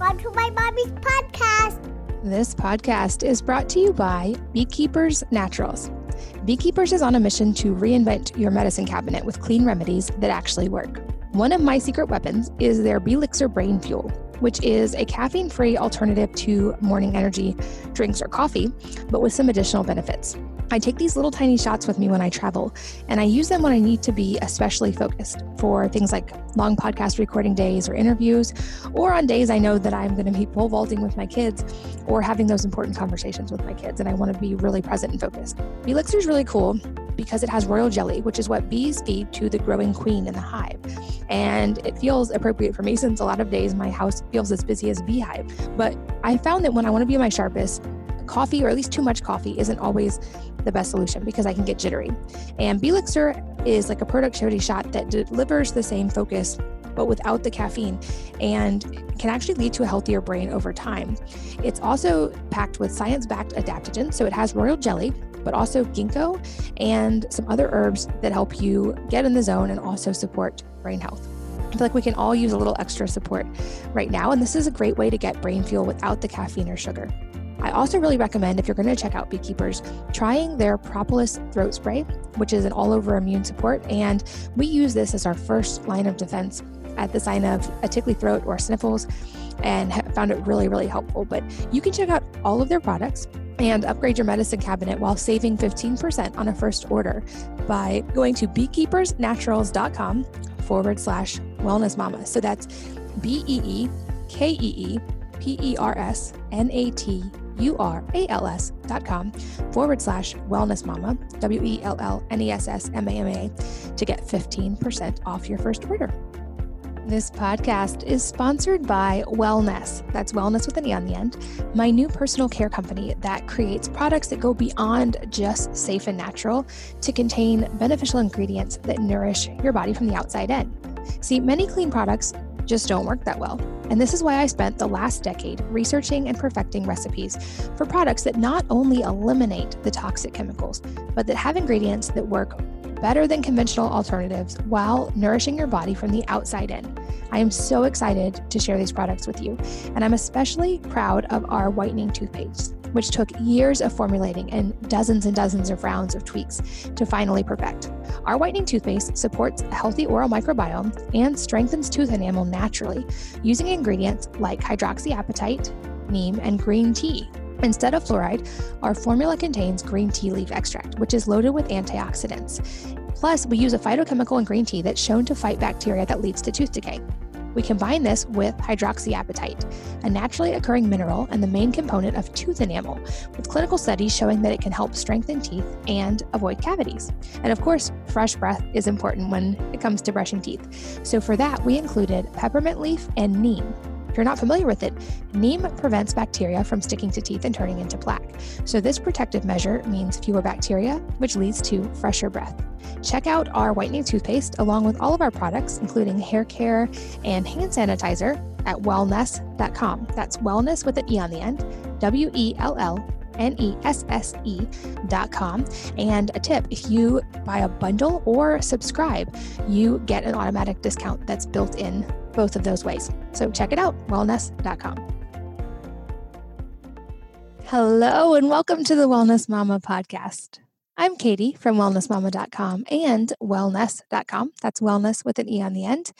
Welcome to my mommy's podcast. This podcast is brought to you by Beekeepers Naturals. Beekeepers is on a mission to reinvent your medicine cabinet with clean remedies that actually work. One of my secret weapons is their Beelixir Brain Fuel, which is a caffeine-free alternative to morning energy drinks or coffee, but with some additional benefits. I take these little tiny shots with me when I travel, and I use them when I need to be especially focused for things like long podcast recording days or interviews, or on days I know that I'm going to be pole vaulting with my kids or having those important conversations with my kids, and I want to be really present and focused. Beelixir is really cool because it has royal jelly, which is what bees feed to the growing queen in the hive. And it feels appropriate for me since a lot of days my house feels as busy as a beehive. But I found that when I want to be my sharpest, coffee, or at least too much coffee, isn't always the best solution because I can get jittery. And Beelixir is like a productivity shot that delivers the same focus but without the caffeine, and can actually lead to a healthier brain over time. It's also packed with science-backed adaptogens, so it has royal jelly, but also ginkgo and some other herbs that help you get in the zone and also support brain health. I feel like we can all use a little extra support right now, and this is a great way to get brain fuel without the caffeine or sugar. I also really recommend, if you're going to check out Beekeepers, trying their Propolis Throat Spray, which is an all-over immune support, and we use this as our first line of defense at the sign of a tickly throat or sniffles, and found it really, really helpful. But you can check out all of their products and upgrade your medicine cabinet while saving 15% on a first order by going to beekeepersnaturals.com/wellnessmama. So that's BEEKEEPERSNATURALS.com/wellnessmama, WELLNESSMAMA, to get 15% off your first order. This podcast is sponsored by Wellness. That's wellness with an E on the end. My new personal care company that creates products that go beyond just safe and natural to contain beneficial ingredients that nourish your body from the outside in. See, many clean products just don't work that well. And this is why I spent the last decade researching and perfecting recipes for products that not only eliminate the toxic chemicals, but that have ingredients that work better than conventional alternatives while nourishing your body from the outside in. I am so excited to share these products with you, and I'm especially proud of our whitening toothpaste, which took years of formulating and dozens of rounds of tweaks to finally perfect. Our whitening toothpaste supports a healthy oral microbiome and strengthens tooth enamel naturally using ingredients like hydroxyapatite, neem, and green tea. Instead of fluoride, our formula contains green tea leaf extract, which is loaded with antioxidants. Plus, we use a phytochemical in green tea that's shown to fight bacteria that leads to tooth decay. We combine this with hydroxyapatite, a naturally occurring mineral and the main component of tooth enamel, with clinical studies showing that it can help strengthen teeth and avoid cavities. And of course, fresh breath is important when it comes to brushing teeth. So for that, we included peppermint leaf and neem. If you're not familiar with it, neem prevents bacteria from sticking to teeth and turning into plaque. So this protective measure means fewer bacteria, which leads to fresher breath. Check out our whitening toothpaste along with all of our products, including hair care and hand sanitizer, at wellness.com. That's wellness with an E on the end, WELLNESSE.com. And a tip, if you buy a bundle or subscribe, you get an automatic discount that's built in both of those ways. So check it out, wellness.com. Hello, and welcome to the Wellness Mama podcast. I'm Katie from wellnessmama.com and wellness.com. That's wellness with an E on the end.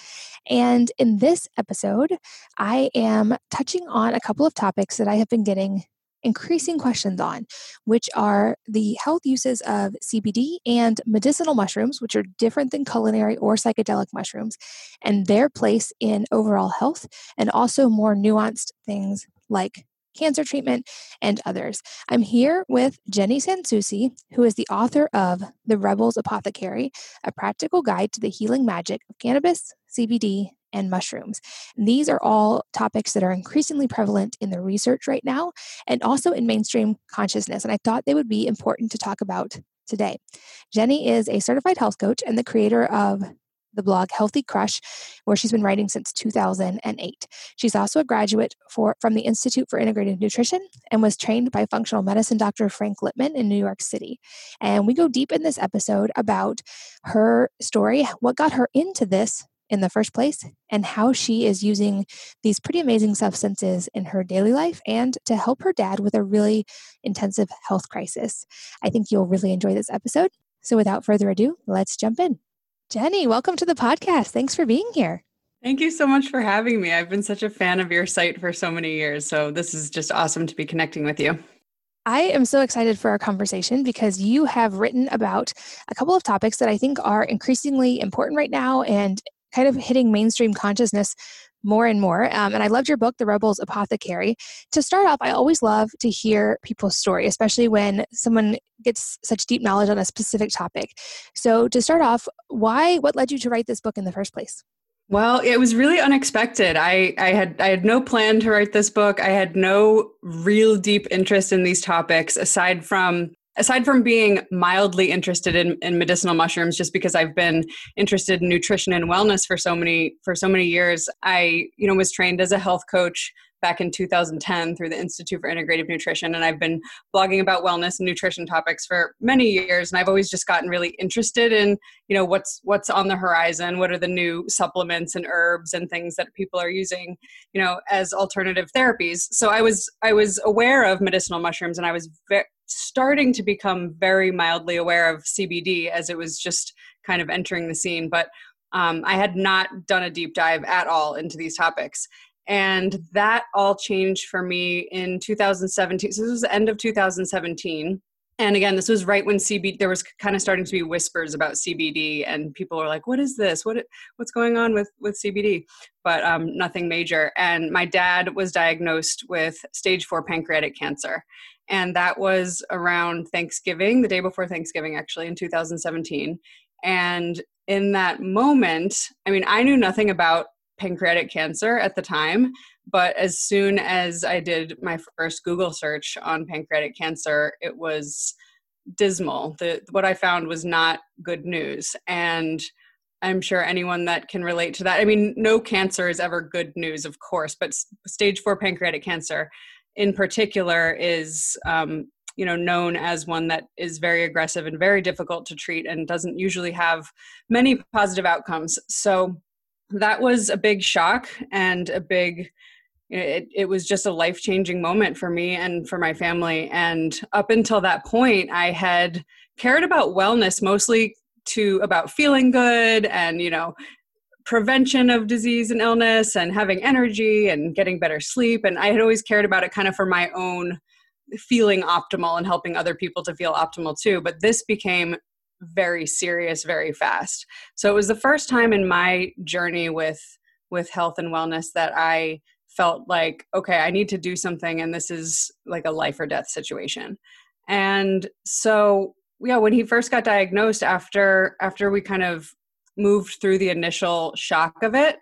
And in this episode, I am touching on a couple of topics that I have been getting increasing questions on, which are the health uses of CBD and medicinal mushrooms, which are different than culinary or psychedelic mushrooms, and their place in overall health, and also more nuanced things like cancer treatment and others. I'm here with Jenny Sansouci, who is the author of The Rebel's Apothecary, a practical guide to the healing magic of cannabis, CBD, and mushrooms. And these are all topics that are increasingly prevalent in the research right now and also in mainstream consciousness. And I thought they would be important to talk about today. Jenny is a certified health coach and the creator of the blog Healthy Crush, where she's been writing since 2008. She's also a graduate from the Institute for Integrative Nutrition and was trained by functional medicine doctor Frank Lipman in New York City. And we go deep in this episode about her story, what got her into this, in the first place, and how she is using these pretty amazing substances in her daily life and to help her dad with a really intensive health crisis. I think you'll really enjoy this episode. So without further ado, let's jump in. Jenny, welcome to the podcast. Thanks for being here. Thank you so much for having me. I've been such a fan of your site for so many years. So this is just awesome to be connecting with you. I am so excited for our conversation because you have written about a couple of topics that I think are increasingly important right now and kind of hitting mainstream consciousness more and more. And I loved your book, The Rebel's Apothecary. To start off, I always love to hear people's story, especially when someone gets such deep knowledge on a specific topic. So to start off, what led you to write this book in the first place? Well, it was really unexpected. I had no plan to write this book. I had no real deep interest in these topics aside from being mildly interested in medicinal mushrooms, just because I've been interested in nutrition and wellness for so many years. I was trained as a health coach back in 2010 through the Institute for Integrative Nutrition. And I've been blogging about wellness and nutrition topics for many years. And I've always just gotten really interested in, what's on the horizon, what are the new supplements and herbs and things that people are using, as alternative therapies. So I was aware of medicinal mushrooms, and I was starting to become very mildly aware of CBD as it was just kind of entering the scene. But I had not done a deep dive at all into these topics. And that all changed for me in 2017. So this was the end of 2017. And again, this was right when there was kind of starting to be whispers about CBD, and people were like, what is this? What's going on with CBD? But nothing major. And my dad was diagnosed with stage 4 pancreatic cancer. And that was around Thanksgiving, the day before Thanksgiving, actually, in 2017. And in that moment, I knew nothing about pancreatic cancer at the time, but as soon as I did my first Google search on pancreatic cancer, it was dismal. What I found was not good news, and I'm sure anyone that can relate to that. No cancer is ever good news, of course, but stage 4 pancreatic cancer in particular is known as one that is very aggressive and very difficult to treat and doesn't usually have many positive outcomes. So that was a big shock and a big, it was just a life-changing moment for me and for my family. And up until that point, I had cared about wellness mostly about feeling good and, prevention of disease and illness and having energy and getting better sleep. And I had always cared about it kind of for my own feeling optimal and helping other people to feel optimal too. But this became very serious, very fast. So it was the first time in my journey with health and wellness that I felt like, okay, I need to do something, and this is like a life or death situation. And so, when he first got diagnosed, after we kind of moved through the initial shock of it,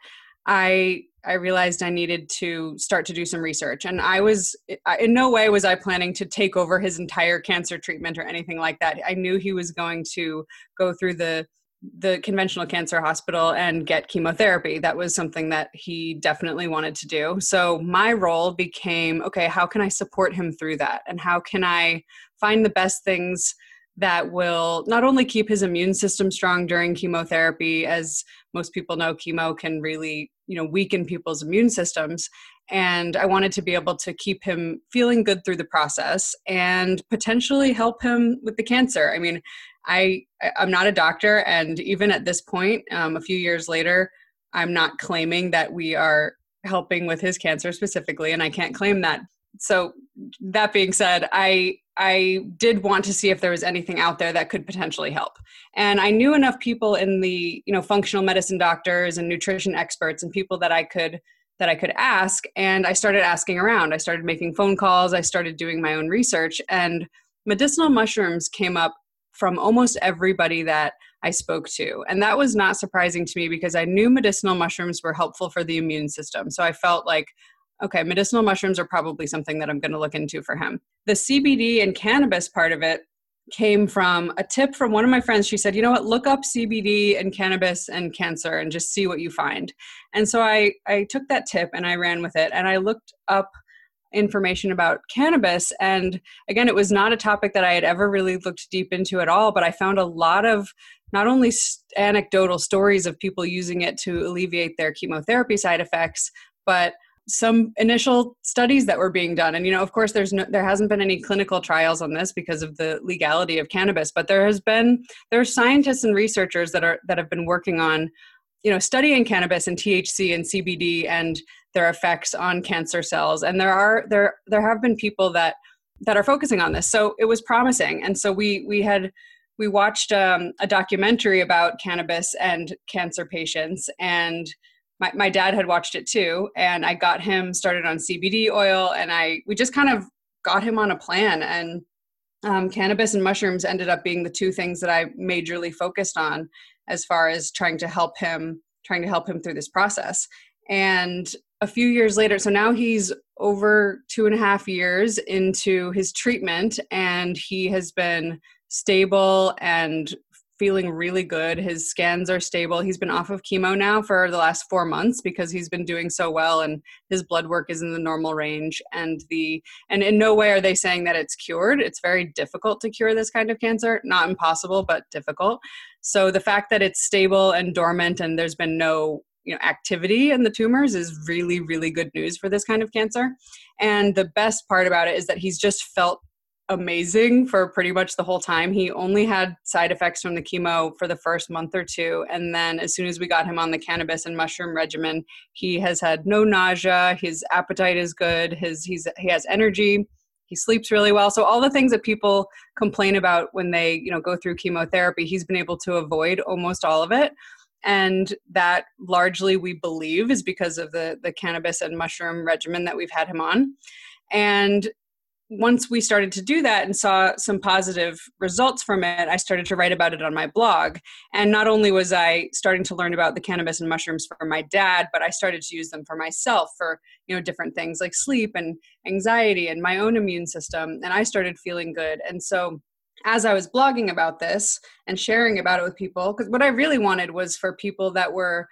I realized I needed to start to do some research. And in no way was I planning to take over his entire cancer treatment or anything like that. I knew he was going to go through the conventional cancer hospital and get chemotherapy. That was something that he definitely wanted to do. So my role became, okay, how can I support him through that? And how can I find the best things that will not only keep his immune system strong during chemotherapy, as most people know, chemo can really, weaken people's immune systems. And I wanted to be able to keep him feeling good through the process and potentially help him with the cancer. I'm not a doctor. And even at this point, a few years later, I'm not claiming that we are helping with his cancer specifically, and I can't claim that. So that being said, I did want to see if there was anything out there that could potentially help. And I knew enough people in the, functional medicine doctors and nutrition experts and people that I could ask. And I started asking around. I started making phone calls. I started doing my own research, and medicinal mushrooms came up from almost everybody that I spoke to. And that was not surprising to me because I knew medicinal mushrooms were helpful for the immune system. So I felt like, okay, medicinal mushrooms are probably something that I'm going to look into for him. The CBD and cannabis part of it came from a tip from one of my friends. She said, you know what, look up CBD and cannabis and cancer and just see what you find. And so I took that tip and I ran with it. And I looked up information about cannabis. And again, it was not a topic that I had ever really looked deep into at all, but I found a lot of not only anecdotal stories of people using it to alleviate their chemotherapy side effects, but some initial studies that were being done. And, you know, of course, there hasn't been any clinical trials on this because of the legality of cannabis, but there are scientists and researchers that have been working on, you know, studying cannabis and THC and CBD and their effects on cancer cells. And there have been people that are focusing on this. So it was promising. And so we watched a documentary about cannabis and cancer patients, and my dad had watched it too, and I got him started on CBD oil, and we just kind of got him on a plan, and cannabis and mushrooms ended up being the two things that I majorly focused on as far as trying to help him through this process. And a few years later, so now he's over 2.5 years into his treatment, and he has been stable and feeling really good. His scans are stable. He's been off of chemo now for the last 4 months because he's been doing so well, and his blood work is in the normal range. And in no way are they saying that it's cured. It's very difficult to cure this kind of cancer. Not impossible, but difficult. So the fact that it's stable and dormant and there's been no, you know, activity in the tumors is really, really good news for this kind of cancer. And the best part about it is that he's just felt amazing for pretty much the whole time. He only had side effects from the chemo for the first month or two. And then as soon as we got him on the cannabis and mushroom regimen, he has had no nausea. His appetite is good. He has energy. He sleeps really well. So all the things that people complain about when they, you know, go through chemotherapy, he's been able to avoid almost all of it. And that largely we believe is because of the cannabis and mushroom regimen that we've had him on. And once we started to do that and saw some positive results from it, I started to write about it on my blog. And not only was I starting to learn about the cannabis and mushrooms for my dad, but I started to use them for myself for, you know, different things like sleep and anxiety and my own immune system. And I started feeling good. And so as I was blogging about this and sharing about it with people, because what I really wanted was for people that were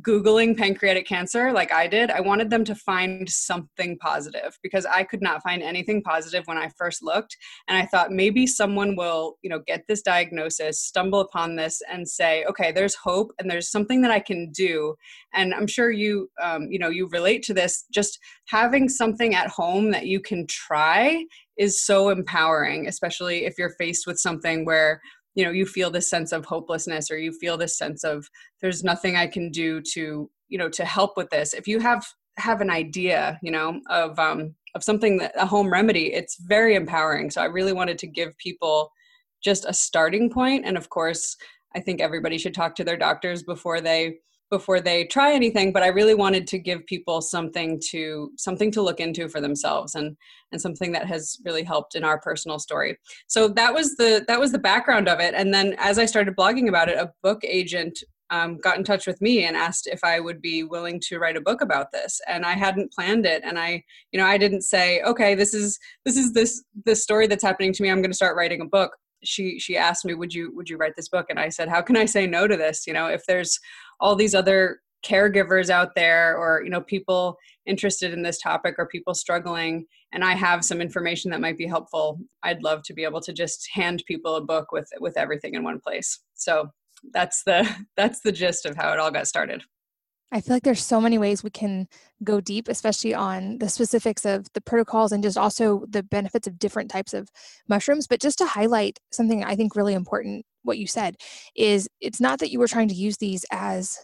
Googling pancreatic cancer like I did, I wanted them to find something positive, because I could not find anything positive when I first looked. And I thought maybe someone will, you know, get this diagnosis, stumble upon this and say, okay, there's hope and there's something that I can do. And I'm sure you, you know, you relate to this. Just having something at home that you can try is so empowering, especially if you're faced with something where, you know, you feel this sense of hopelessness, or you feel this sense of there's nothing I can do to, you know, to help with this. If you have an idea, you know, of something, that a home remedy, it's very empowering. So I really wanted to give people just a starting point. And of course, I think everybody should talk to their doctors before they try anything, but I really wanted to give people something to look into for themselves, and something that has really helped in our personal story. So that was the background of it. And then as I started blogging about it, a book agent got in touch with me and asked if I would be willing to write a book about this. And I hadn't planned it. And I didn't say, okay, this is this story that's happening to me. I'm going to start writing a book. She asked me, would you write this book? And I said, how can I say no to this? You know, if there's all these other caregivers out there, or, you know, people interested in this topic, or people struggling, and I have some information that might be helpful, I'd love to be able to just hand people a book with everything in one place. So that's the gist of how it all got started. I feel like there's so many ways we can go deep, especially on the specifics of the protocols and just also the benefits of different types of mushrooms. But just to highlight something I think really important, what you said is it's not that you were trying to use these as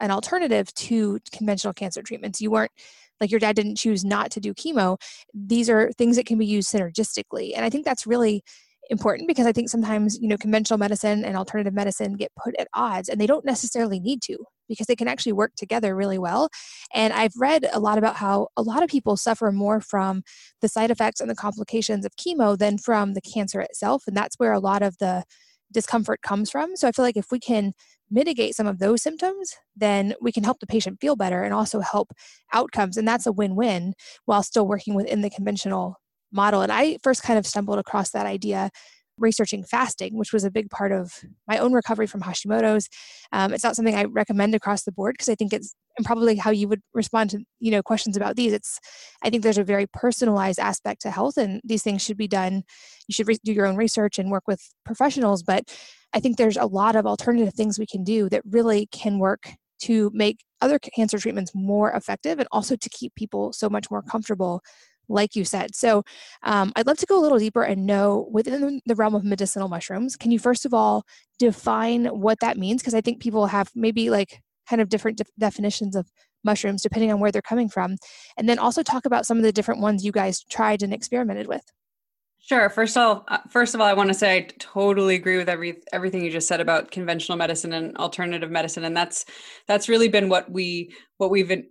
an alternative to conventional cancer treatments. You weren't, like, your dad didn't choose not to do chemo. These are things that can be used synergistically. And I think that's really important, because I think sometimes, you know, conventional medicine and alternative medicine get put at odds, and they don't necessarily need to, because they can actually work together really well. And I've read a lot about how a lot of people suffer more from the side effects and the complications of chemo than from the cancer itself. And that's where a lot of the discomfort comes from. So I feel like if we can mitigate some of those symptoms, then we can help the patient feel better and also help outcomes. And that's a win-win while still working within the conventional model. And I first kind of stumbled across that idea researching fasting, which was a big part of my own recovery from Hashimoto's. It's not something I recommend across the board because I think it's, and probably how you would respond to, you know, questions about these. I think there's a very personalized aspect to health, and these things should be done. You should do your own research and work with professionals. But I think there's a lot of alternative things we can do that really can work to make other cancer treatments more effective and also to keep people so much more comfortable, like you said. So I'd love to go a little deeper and know, within the realm of medicinal mushrooms, can you first of all define what that means? Because I think people have maybe like kind of different definitions of mushrooms depending on where they're coming from. And then also talk about some of the different ones you guys tried and experimented with. Sure. First of all, I want to say I totally agree with everything you just said about conventional medicine and alternative medicine. And that's really been what we've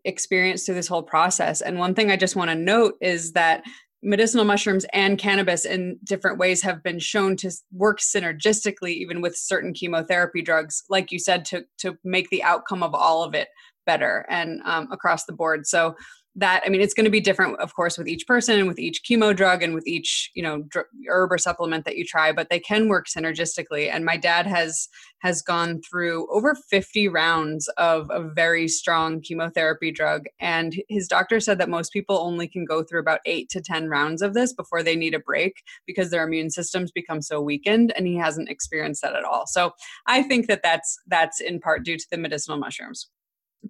experienced through this whole process. And one thing I just want to note is that medicinal mushrooms and cannabis in different ways have been shown to work synergistically, even with certain chemotherapy drugs, like you said, to make the outcome of all of it better and across the board. So that, I mean, it's going to be different, of course, with each person and with each chemo drug and with each, you know, herb or supplement that you try, but they can work synergistically. And my dad has gone through over 50 rounds of a very strong chemotherapy drug. And his doctor said that most people only can go through about 8 to 10 rounds of this before they need a break because their immune systems become so weakened, and he hasn't experienced that at all. So I think that that's in part due to the medicinal mushrooms.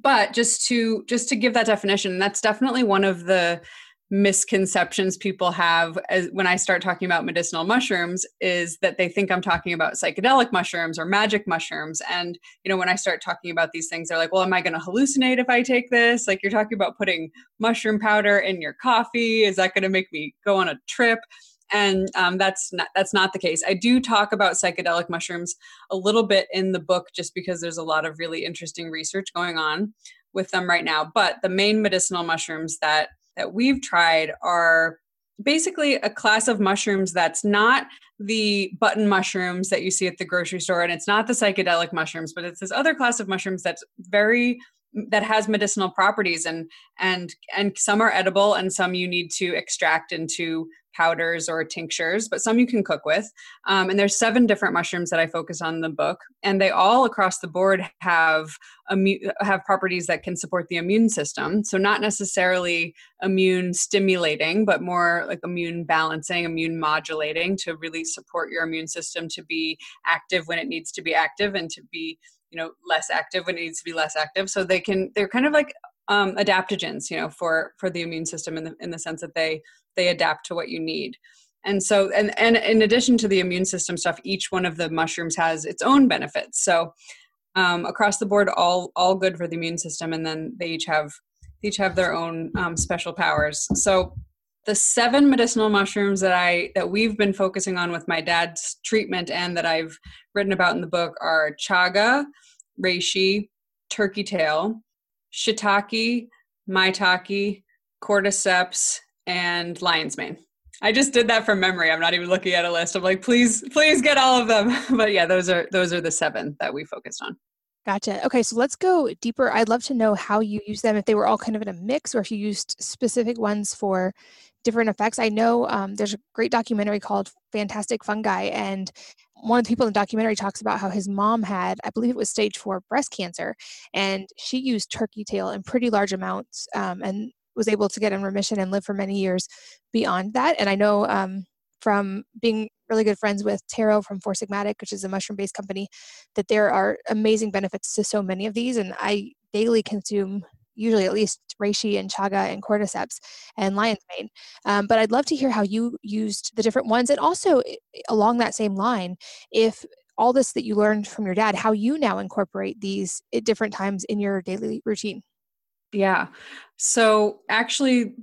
But just to give that definition, that's definitely one of the misconceptions people have when I start talking about medicinal mushrooms, is that they think I'm talking about psychedelic mushrooms or magic mushrooms. And, you know, when I start talking about these things, they're like, well, am I going to hallucinate if I take this? Like, you're talking about putting mushroom powder in your coffee. Is that going to make me go on a trip? And that's not the case. I do talk about psychedelic mushrooms a little bit in the book, just because there's a lot of really interesting research going on with them right now. But the main medicinal mushrooms that we've tried are basically a class of mushrooms that's not the button mushrooms that you see at the grocery store, and it's not the psychedelic mushrooms, but it's this other class of mushrooms that has medicinal properties, and some are edible and some you need to extract into powders or tinctures, but some you can cook with. And there's 7 different mushrooms that I focus on in the book, and they all across the board have properties that can support the immune system. So not necessarily immune stimulating, but more like immune balancing, immune modulating, to really support your immune system to be active when it needs to be active, and to be, you know, less active when it needs to be less active. So they're kind of like adaptogens, you know, for the immune system in the sense that they adapt to what you need. And so, and in addition to the immune system stuff, each one of the mushrooms has its own benefits. So across the board, all good for the immune system. And then they each have their own special powers. So the 7 medicinal mushrooms that we've been focusing on with my dad's treatment and that I've written about in the book are chaga, reishi, turkey tail, shiitake, maitake, cordyceps, and lion's mane. I just did that from memory. I'm not even looking at a list. I'm like, please get all of them. But yeah, those are the 7 that we focused on. Gotcha. Okay. So let's go deeper. I'd love to know how you use them, if they were all kind of in a mix or if you used specific ones for different effects. I know there's a great documentary called Fantastic Fungi, and one of the people in the documentary talks about how his mom had, I believe it was stage 4 breast cancer, and she used turkey tail in pretty large amounts and was able to get in remission and live for many years beyond that. And I know from being really good friends with Taro from Four Sigmatic, which is a mushroom-based company, that there are amazing benefits to so many of these. And I daily consume usually at least reishi and chaga and cordyceps and lion's mane. But I'd love to hear how you used the different ones. And also along that same line, if all this that you learned from your dad, how you now incorporate these at different times in your daily routine. Yeah. So actually,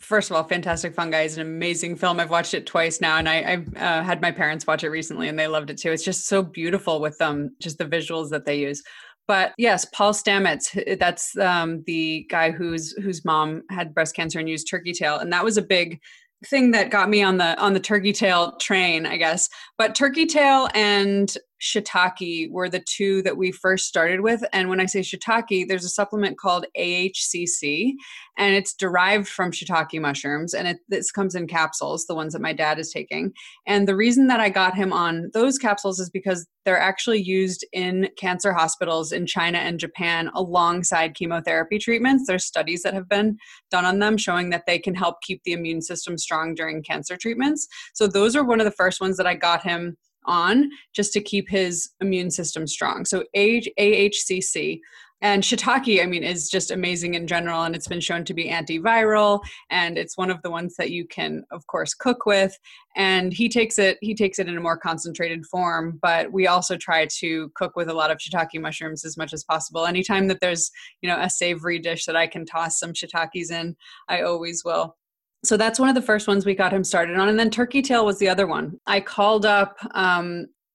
first of all, Fantastic Fungi is an amazing film. I've watched it twice now, and I've had my parents watch it recently, and they loved it too. It's just so beautiful with them, just the visuals that they use. But yes, Paul Stamets, that's the guy whose mom had breast cancer and used turkey tail. And that was a big thing that got me on the turkey tail train, I guess. But turkey tail and shiitake were the two that we first started with. And when I say shiitake, there's a supplement called AHCC, and it's derived from shiitake mushrooms. And this comes in capsules, the ones that my dad is taking. And the reason that I got him on those capsules is because they're actually used in cancer hospitals in China and Japan alongside chemotherapy treatments. There's studies that have been done on them showing that they can help keep the immune system strong during cancer treatments. So those are one of the first ones that I got him on, just to keep his immune system strong. So AHCC. And shiitake, I mean, is just amazing in general, and it's been shown to be antiviral, and it's one of the ones that you can, of course, cook with. And he takes it in a more concentrated form, but we also try to cook with a lot of shiitake mushrooms as much as possible. Anytime that there's, a savory dish that I can toss some shiitakes in, I always will. So that's one of the first ones we got him started on. And then turkey tail was the other one. I called up,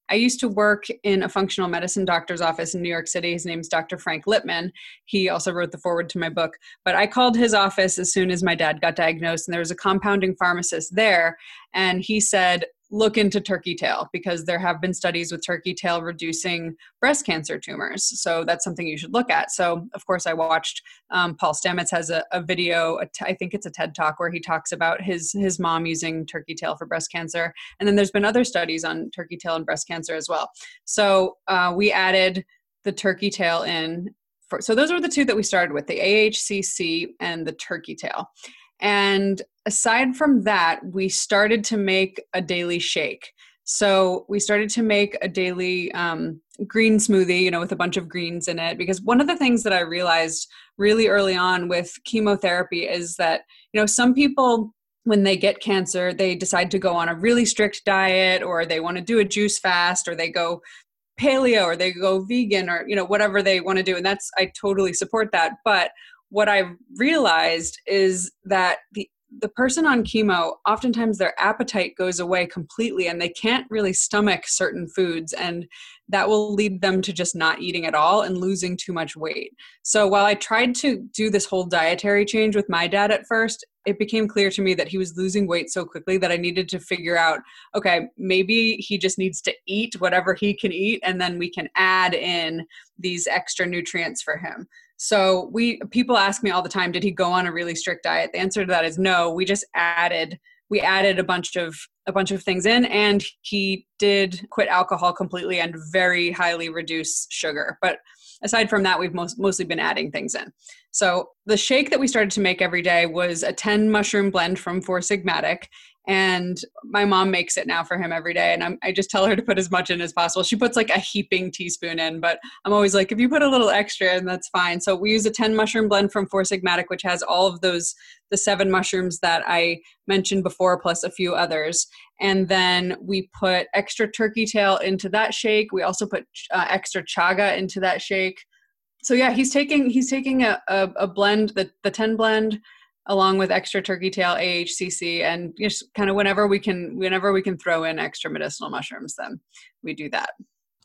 I used to work in a functional medicine doctor's office in New York City. His name's Dr. Frank Lipman. He also wrote the foreword to my book. But I called his office as soon as my dad got diagnosed, and there was a compounding pharmacist there. And he said, look into turkey tail, because there have been studies with turkey tail reducing breast cancer tumors. So that's something you should look at. So of course I watched, Paul Stamets has a video, I think it's a TED Talk, where he talks about his mom using turkey tail for breast cancer. And then there's been other studies on turkey tail and breast cancer as well. So we added the turkey tail in. So those were the two that we started with, the AHCC and the turkey tail. And aside from that, we started to make a daily shake. So we started to make a daily green smoothie, with a bunch of greens in it. Because one of the things that I realized really early on with chemotherapy is that, some people, when they get cancer, they decide to go on a really strict diet, or they want to do a juice fast, or they go paleo, or they go vegan, or, whatever they want to do. And I totally support that. But what I realized is that the person on chemo, oftentimes their appetite goes away completely, and they can't really stomach certain foods, and that will lead them to just not eating at all and losing too much weight. So while I tried to do this whole dietary change with my dad at first, it became clear to me that he was losing weight so quickly that I needed to figure out, okay, maybe he just needs to eat whatever he can eat, and then we can add in these extra nutrients for him. So people ask me all the time, did he go on a really strict diet? The answer to that is no. We just added a bunch of things in, and he did quit alcohol completely and very highly reduce sugar. But aside from that, we've mostly been adding things in. So the shake that we started to make every day was a 10 mushroom blend from Four Sigmatic. And my mom makes it now for him every day. And I just tell her to put as much in as possible. She puts like a heaping teaspoon in, but I'm always like, if you put a little extra in, that's fine. So we use a 10 mushroom blend from Four Sigmatic, which has all of the 7 mushrooms that I mentioned before, plus a few others. And then we put extra turkey tail into that shake. We also put extra chaga into that shake. So yeah, he's taking a blend, the 10 blend, along with extra turkey tail, AHCC, and just kind of whenever we can throw in extra medicinal mushrooms, then we do that.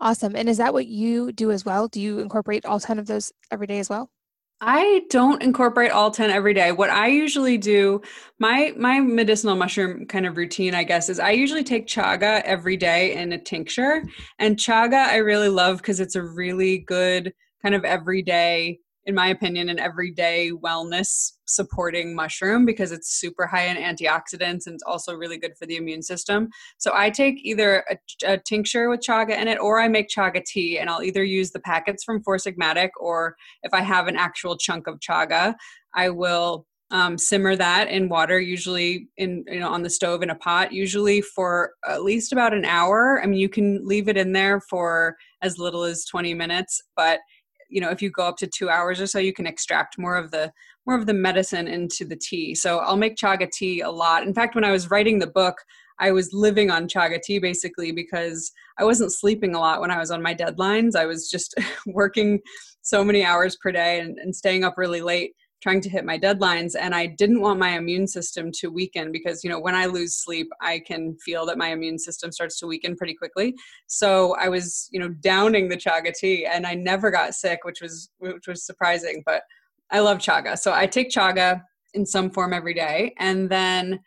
Awesome. And is that what you do as well? Do you incorporate all 10 of those every day as well? I don't incorporate all 10 every day. What I usually do, my medicinal mushroom kind of routine, I guess, is I usually take chaga every day in a tincture. And chaga I really love because it's a really good kind of everyday, in my opinion, an everyday wellness supporting mushroom, because it's super high in antioxidants and it's also really good for the immune system. So I take either a tincture with chaga in it, or I make chaga tea, and I'll either use the packets from Four Sigmatic, or if I have an actual chunk of chaga, I will simmer that in water, usually in on the stove in a pot, usually for at least about an hour. I mean, you can leave it in there for as little as 20 minutes, but if you go up to 2 hours or so, you can extract more of the medicine into the tea. So I'll make chaga tea a lot. In fact, when I was writing the book, I was living on chaga tea basically, because I wasn't sleeping a lot when I was on my deadlines. I was just working so many hours per day and staying up really late trying to hit my deadlines. And I didn't want my immune system to weaken, because, when I lose sleep, I can feel that my immune system starts to weaken pretty quickly. So I was, downing the chaga tea, and I never got sick, which was surprising, but I love chaga. So I take chaga in some form every day. And then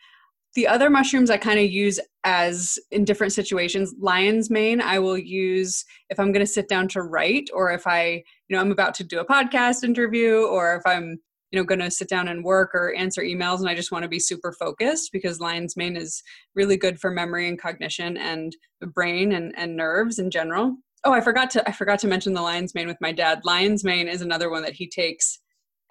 The other mushrooms I kind of use as in different situations. Lion's mane, I will use if I'm going to sit down to write, or if I, you know, I'm about to do a podcast interview, or if I'm, you know, going to sit down and work or answer emails and I just want to be super focused, because lion's mane is really good for memory and cognition and the brain and nerves in general. Oh, I forgot to mention the lion's mane with my dad. Lion's mane is another one that he takes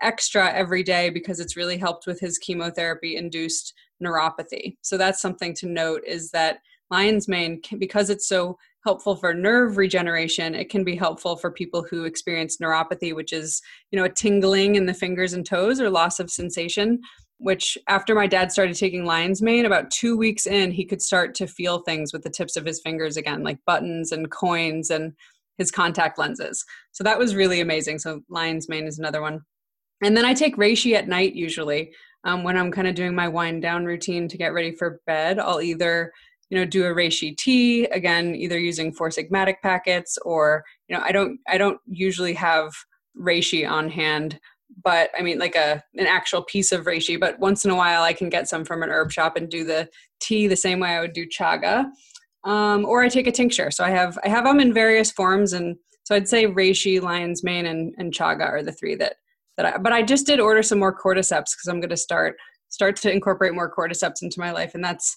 extra every day because it's really helped with his chemotherapy induced neuropathy. So that's something to note, is that lion's mane, because it's so helpful for nerve regeneration, it can be helpful for people who experience neuropathy, which is, you know, a tingling in the fingers and toes or loss of sensation, which after my dad started taking lion's mane, about 2 weeks in, he could start to feel things with the tips of his fingers again, like buttons and coins and his contact lenses. So that was really amazing. So lion's mane is another one. And then I take reishi at night usually when I'm kind of doing my wind down routine to get ready for bed. I'll either, you know, do a reishi tea again, either using Four Sigmatic packets, or, you know, I don't usually have reishi on hand, but I mean like an actual piece of reishi, but once in a while I can get some from an herb shop and do the tea the same way I would do chaga. Or I take a tincture. So I have them in various forms. And so I'd say reishi, lion's mane, and chaga are the three but I just did order some more cordyceps, because I'm going to start to incorporate more cordyceps into my life. And that's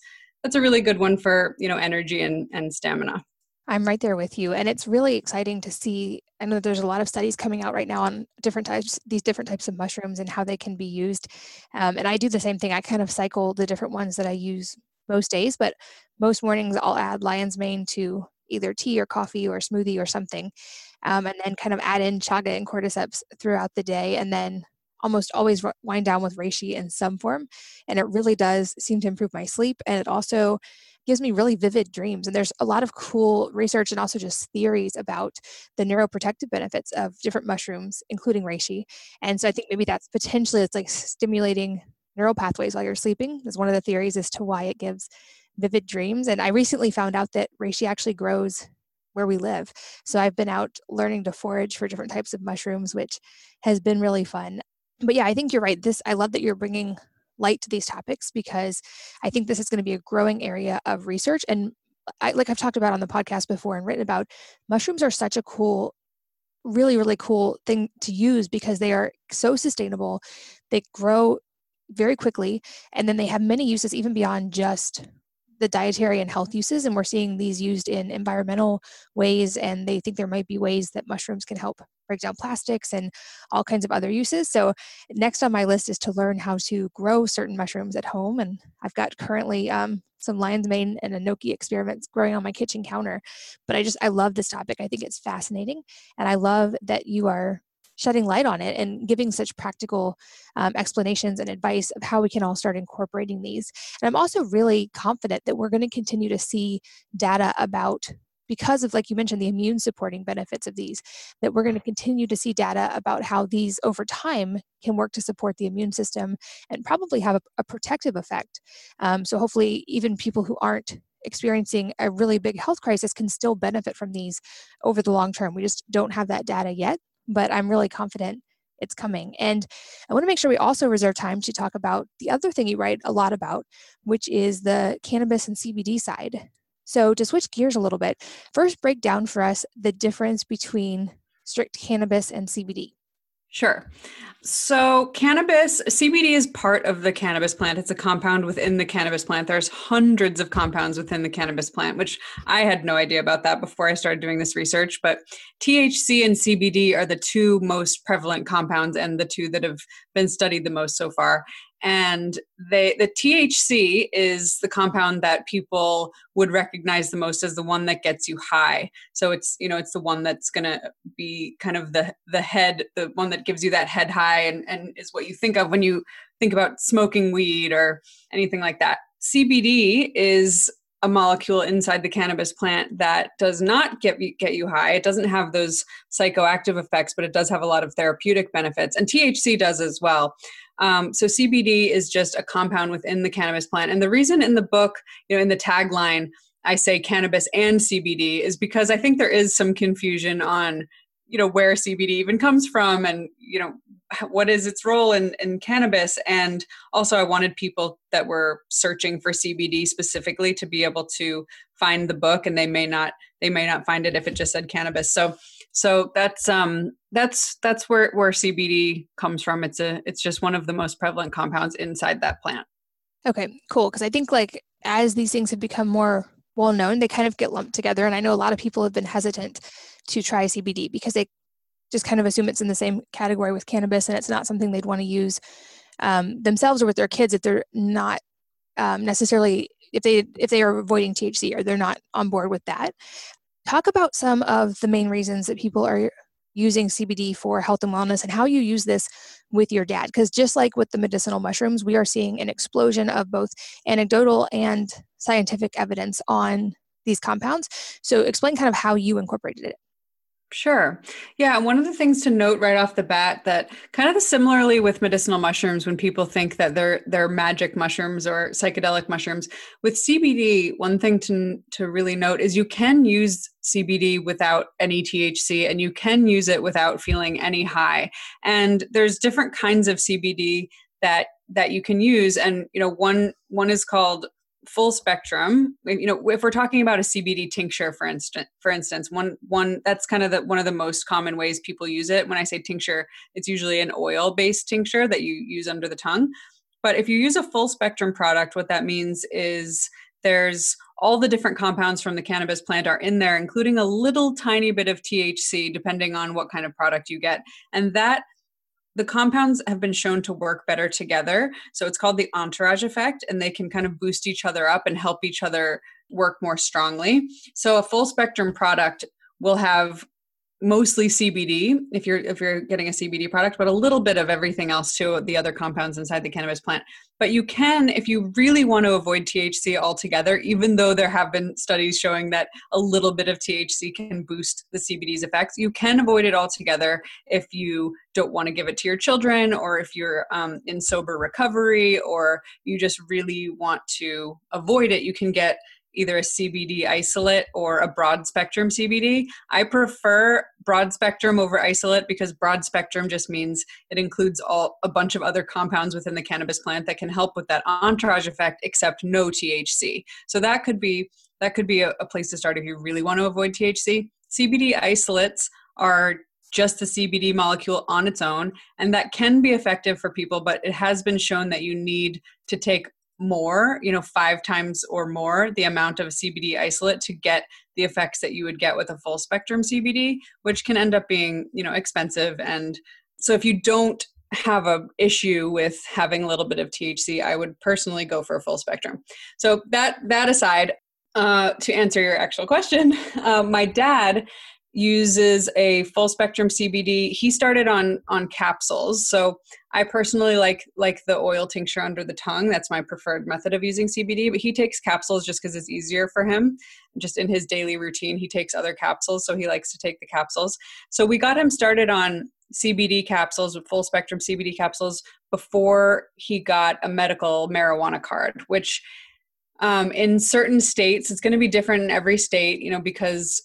a really good one for, you know, energy and stamina. I'm right there with you. And it's really exciting to see. I know there's a lot of studies coming out right now on different types of mushrooms and how they can be used. And I do the same thing. I kind of cycle the different ones that I use most days, but most mornings I'll add lion's mane to either tea or coffee or smoothie or something. And then kind of add in chaga and cordyceps throughout the day, and then almost always wind down with reishi in some form. And it really does seem to improve my sleep. And it also gives me really vivid dreams. And there's a lot of cool research and also just theories about the neuroprotective benefits of different mushrooms, including reishi. And so I think maybe that's potentially, it's like stimulating neural pathways while you're sleeping. That's one of the theories as to why it gives vivid dreams. And I recently found out that reishi actually grows where we live. So I've been out learning to forage for different types of mushrooms, which has been really fun. But yeah, I think you're right. I love that you're bringing light to these topics, because I think this is going to be a growing area of research. And like I've talked about on the podcast before and written about, mushrooms are such a cool, really, really cool thing to use, because they are so sustainable. They grow very quickly. And then they have many uses even beyond just the dietary and health uses. And we're seeing these used in environmental ways. And they think there might be ways that mushrooms can help break down plastics and all kinds of other uses. So next on my list is to learn how to grow certain mushrooms at home. And I've got currently some lion's mane and enoki experiments growing on my kitchen counter. But I love this topic. I think it's fascinating. And I love that you are shedding light on it and giving such practical explanations and advice of how we can all start incorporating these. And I'm also really confident that we're going to continue to see data about, because of, like you mentioned, the immune supporting benefits of these, that we're going to continue to see data about how these over time can work to support the immune system and probably have a protective effect. So hopefully even people who aren't experiencing a really big health crisis can still benefit from these over the long term. We just don't have that data yet, but I'm really confident it's coming. And I want to make sure we also reserve time to talk about the other thing you write a lot about, which is the cannabis and CBD side. So to switch gears a little bit, first break down for us the difference between strict cannabis and CBD. Sure. So cannabis, CBD is part of the cannabis plant. It's a compound within the cannabis plant. There's hundreds of compounds within the cannabis plant, which I had no idea about that before I started doing this research. But THC and CBD are the two most prevalent compounds and the two that have been studied the most so far. And the THC is the compound that people would recognize the most as the one that gets you high. So it's, you know, it's the one that's going to be kind of the head, the one that gives you that head high and is what you think of when you think about smoking weed or anything like that. CBD is a molecule inside the cannabis plant that does not get you high. It doesn't have those psychoactive effects, but it does have a lot of therapeutic benefits, and THC does as well. So CBD is just a compound within the cannabis plant. And the reason in the book, you know, in the tagline, I say cannabis and CBD is because I think there is some confusion on you know, where CBD even comes from and, you know, what is its role in cannabis. And also I wanted people that were searching for CBD specifically to be able to find the book, and they may not find it if it just said cannabis. So that's where CBD comes from. It's just one of the most prevalent compounds inside that plant. Okay, cool. Cause I think like as these things have become more well known, they kind of get lumped together. And I know a lot of people have been hesitant to try CBD because they just kind of assume it's in the same category with cannabis, and it's not something they'd want to use themselves or with their kids if they're not necessarily, if they are avoiding THC or they're not on board with that. Talk about some of the main reasons that people are using CBD for health and wellness and how you use this with your dad. Because just like with the medicinal mushrooms, we are seeing an explosion of both anecdotal and scientific evidence on these compounds. So explain kind of how you incorporated it. Sure. Yeah. One of the things to note right off the bat that kind of similarly with medicinal mushrooms, when people think that they're magic mushrooms or psychedelic mushrooms, with CBD, one thing to really note is you can use CBD without any THC, and you can use it without feeling any high. And there's different kinds of CBD that you can use. And, you know, one is called full spectrum. You know, if we're talking about a CBD tincture, for instance, one that's kind of one of the most common ways people use it. When I say tincture, it's usually an oil-based tincture that you use under the tongue. But if you use a full spectrum product, what that means is there's all the different compounds from the cannabis plant are in there, including a little tiny bit of THC, depending on what kind of product you get. And that the compounds have been shown to work better together. So it's called the entourage effect, and they can kind of boost each other up and help each other work more strongly. So a full spectrum product will have mostly CBD if you're getting a CBD product, but a little bit of everything else too, the other compounds inside the cannabis plant. But you can, if you really want to avoid THC altogether, even though there have been studies showing that a little bit of THC can boost the CBD's effects, you can avoid it altogether if you don't want to give it to your children, or if you're in sober recovery, or you just really want to avoid it. You can get either a CBD isolate or a broad spectrum CBD. I prefer broad spectrum over isolate because broad spectrum just means it includes a bunch of other compounds within the cannabis plant that can help with that entourage effect, except no THC. So that could be a place to start if you really want to avoid THC. CBD isolates are just the CBD molecule on its own, and that can be effective for people, but it has been shown that you need to take more, you know, 5 times or more the amount of CBD isolate to get the effects that you would get with a full spectrum CBD, which can end up being, you know, expensive. And so if you don't have an issue with having a little bit of THC, I would personally go for a full spectrum. So that aside, to answer your actual question, my dad uses a full spectrum CBD. He started on capsules. So I personally like the oil tincture under the tongue. That's my preferred method of using CBD, but he takes capsules just because it's easier for him. Just in his daily routine, he takes other capsules. So he likes to take the capsules. So we got him started on CBD capsules, with full spectrum CBD capsules, before he got a medical marijuana card, which in certain states, it's going to be different in every state, you know, because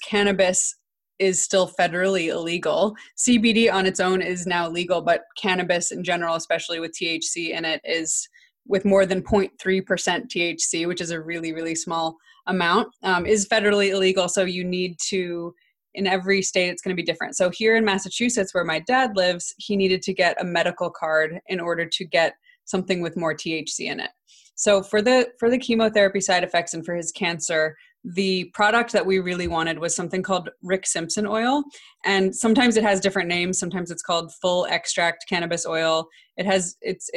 cannabis is still federally illegal. CBD on its own is now legal, but cannabis in general, especially with THC in it, is with more than 0.3% THC, which is a really, really small amount, is federally illegal. So you need to, in every state, it's going to be different. So here in Massachusetts, where my dad lives, he needed to get a medical card in order to get something with more THC in it. So for the chemotherapy side effects and for his cancer, the product that we really wanted was something called Rick Simpson oil. And sometimes it has different names. Sometimes it's called full extract cannabis oil. It has, it's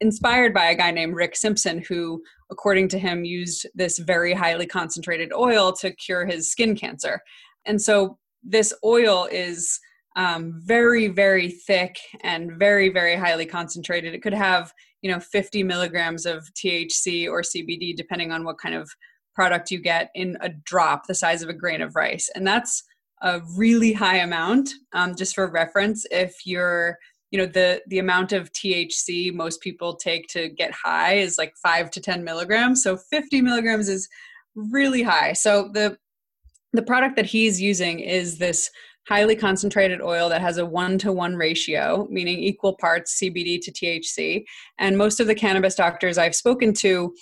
inspired by a guy named Rick Simpson, who, according to him, used this very highly concentrated oil to cure his skin cancer. And so this oil is very, very thick and very, very highly concentrated. It could have, you know, 50 milligrams of THC or CBD, depending on what kind of product you get, in a drop the size of a grain of rice. And that's a really high amount. Just for reference, if you're, you know, the amount of THC most people take to get high is like 5 to 10 milligrams. So 50 milligrams is really high. So the product that he's using is this highly concentrated oil that has a 1-to-1 ratio, meaning equal parts CBD to THC. And most of the cannabis doctors I've spoken to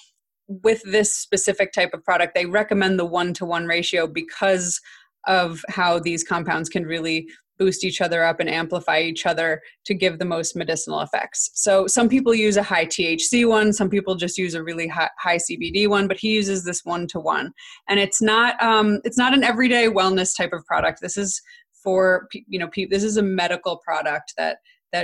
with this specific type of product, they recommend the 1-to-1 ratio because of how these compounds can really boost each other up and amplify each other to give the most medicinal effects. So some people use a high THC one, some people just use a really high CBD one, but he uses this 1-to-1. And it's not an everyday wellness type of product. This is for, you know, this is a medical product that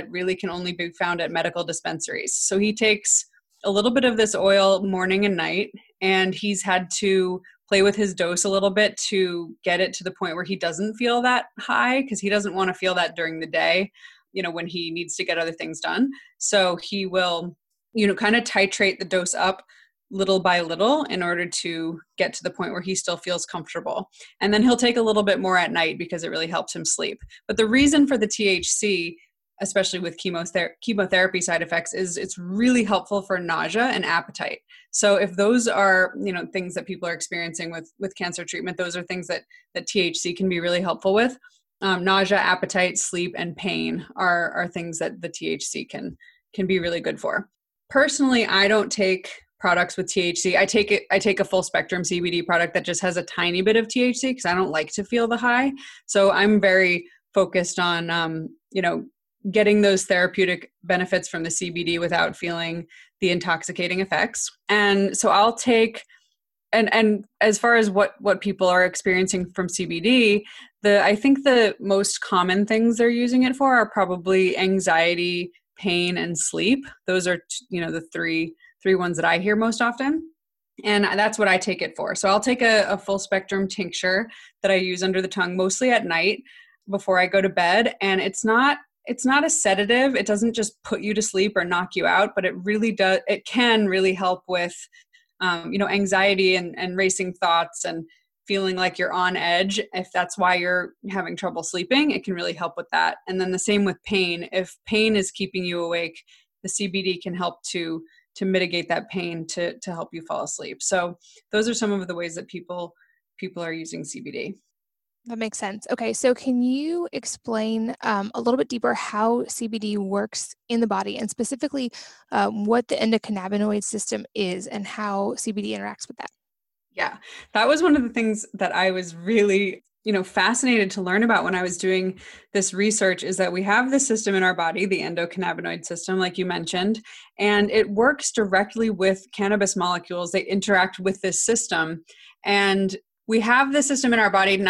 really can only be found at medical dispensaries. So he takes a little bit of this oil morning and night, and he's had to play with his dose a little bit to get it to the point where he doesn't feel that high, because he doesn't want to feel that during the day, you know, when he needs to get other things done. So he will, you know, kind of titrate the dose up little by little in order to get to the point where he still feels comfortable. And then he'll take a little bit more at night because it really helps him sleep. But the reason for the THC, especially with chemotherapy side effects, is it's really helpful for nausea and appetite. So if those are, you know, things that people are experiencing with cancer treatment, those are things that THC can be really helpful with. Nausea, appetite, sleep, and pain are things that the THC can be really good for. Personally, I don't take products with THC. I take a full spectrum CBD product that just has a tiny bit of THC because I don't like to feel the high. So I'm very focused on, you know, getting those therapeutic benefits from the CBD without feeling the intoxicating effects. And so I'll take, and as far as what people are experiencing from CBD, I think the most common things they're using it for are probably anxiety, pain, and sleep. Those are, you know, the three ones that I hear most often. And that's what I take it for. So I'll take a full spectrum tincture that I use under the tongue, mostly at night before I go to bed. And it's not a sedative. It doesn't just put you to sleep or knock you out, but it really does. It can really help with, you know, anxiety and racing thoughts and feeling like you're on edge. If that's why you're having trouble sleeping, it can really help with that. And then the same with pain. If pain is keeping you awake, the CBD can help to mitigate that pain to help you fall asleep. So those are some of the ways that people are using CBD. That makes sense. Okay. So can you explain a little bit deeper how CBD works in the body, and specifically what the endocannabinoid system is and how CBD interacts with that? Yeah, that was one of the things that I was really, you know, fascinated to learn about when I was doing this research, is that we have this system in our body, the endocannabinoid system, like you mentioned, and it works directly with cannabis molecules. They interact with this system, and we have this system in our body,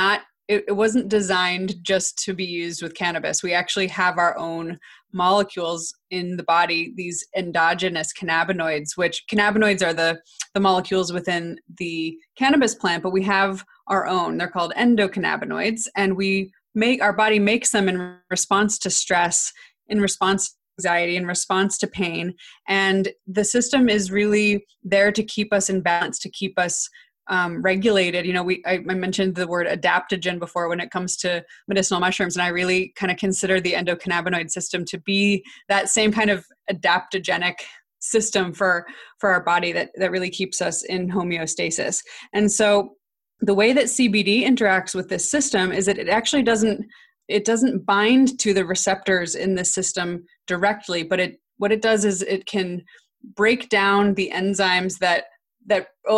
it wasn't designed just to be used with cannabis. We actually have our own molecules in the body, these endogenous cannabinoids, which cannabinoids are the molecules within the cannabis plant, but we have our own. They're called endocannabinoids, and our body makes them in response to stress, in response to anxiety, in response to pain. And the system is really there to keep us in balance, to keep us regulated. You know, I mentioned the word adaptogen before when it comes to medicinal mushrooms, and I really kind of consider the endocannabinoid system to be that same kind of adaptogenic system for our body that really keeps us in homeostasis. And so the way that CBD interacts with this system is that it actually doesn't bind to the receptors in the system directly, but what it does is it can break down the enzymes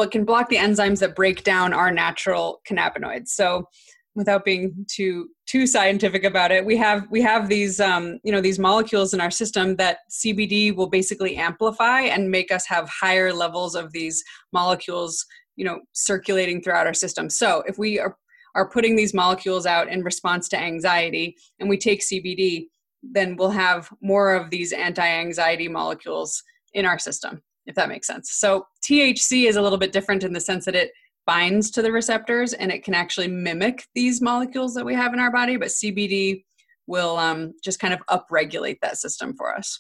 it can block the enzymes that break down our natural cannabinoids. So without being too scientific about it, we have these, you know, these molecules in our system that CBD will basically amplify and make us have higher levels of these molecules, you know, circulating throughout our system. So if we are putting these molecules out in response to anxiety and we take CBD, then we'll have more of these anti-anxiety molecules in our system, if that makes sense. So THC is a little bit different in the sense that it binds to the receptors and it can actually mimic these molecules that we have in our body, but CBD will just kind of upregulate that system for us.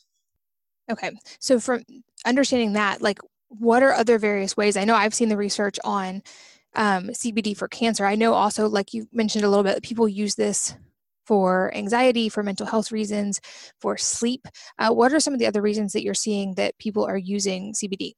Okay. So from understanding that, like, what are other various ways? I know I've seen the research on CBD for cancer. I know also, like you mentioned a little bit, people use this for anxiety, for mental health reasons, for sleep. What are some of the other reasons that you're seeing that people are using CBD?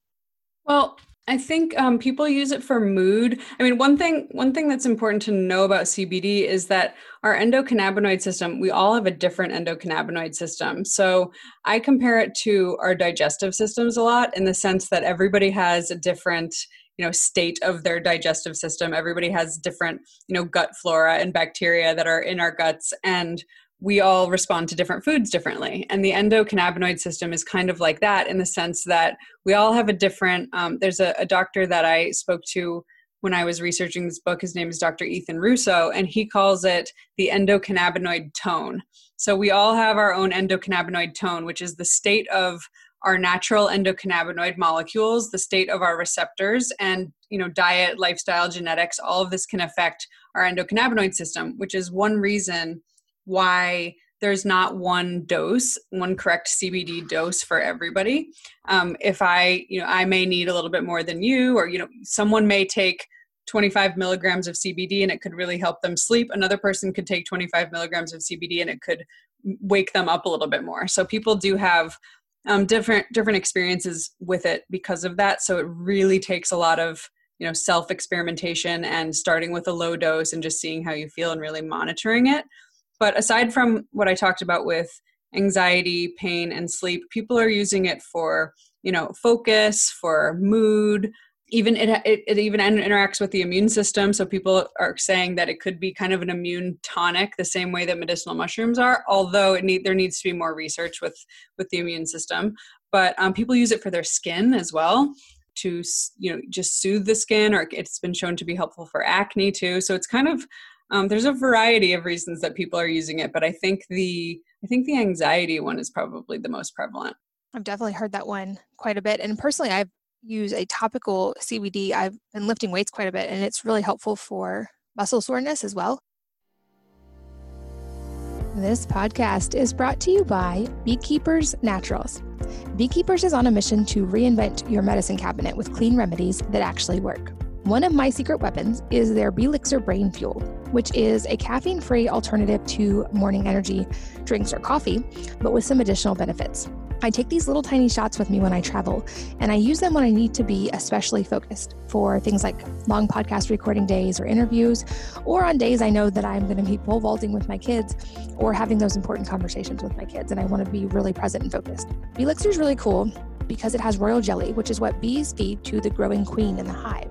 Well, I think people use it for mood. I mean, one thing that's important to know about CBD is that our endocannabinoid system, we all have a different endocannabinoid system. So I compare it to our digestive systems a lot, in the sense that everybody has a different, you know, state of their digestive system. Everybody has different, you know, gut flora and bacteria that are in our guts, and we all respond to different foods differently. And the endocannabinoid system is kind of like that, in the sense that we all have a different, there's a doctor that I spoke to when I was researching this book. His name is Dr. Ethan Russo, and he calls it the endocannabinoid tone. So we all have our own endocannabinoid tone, which is the state of our natural endocannabinoid molecules, the state of our receptors, and, you know, diet, lifestyle, genetics, all of this can affect our endocannabinoid system, which is one reason why there's not one dose, one correct CBD dose for everybody. If I, you know, I may need a little bit more than you, or, you know, someone may take 25 milligrams of CBD and it could really help them sleep. Another person could take 25 milligrams of CBD and it could wake them up a little bit more. So people do have different experiences with it because of that. So it really takes a lot of, you know, self-experimentation and starting with a low dose and just seeing how you feel and really monitoring it. But aside from what I talked about with anxiety, pain, and sleep, people are using it for, you know, focus, for mood. Even it even interacts with the immune system. So people are saying that it could be kind of an immune tonic, the same way that medicinal mushrooms are. Although there needs to be more research with the immune system. But people use it for their skin as well, to, you know, just soothe the skin, or it's been shown to be helpful for acne too. So it's kind of there's a variety of reasons that people are using it, but I think the anxiety one is probably the most prevalent. I've definitely heard that one quite a bit. And personally, I've used a topical CBD. I've been lifting weights quite a bit, and it's really helpful for muscle soreness as well. This podcast is brought to you by Beekeepers Naturals. Beekeepers is on a mission to reinvent your medicine cabinet with clean remedies that actually work. One of my secret weapons is their Beelixir Brain Fuel, which is a caffeine-free alternative to morning energy drinks or coffee, but with some additional benefits. I take these little tiny shots with me when I travel, and I use them when I need to be especially focused for things like long podcast recording days or interviews, or on days I know that I'm going to be pole vaulting with my kids or having those important conversations with my kids, and I want to be really present and focused. Beelixir is really cool because it has royal jelly, which is what bees feed to the growing queen in the hive.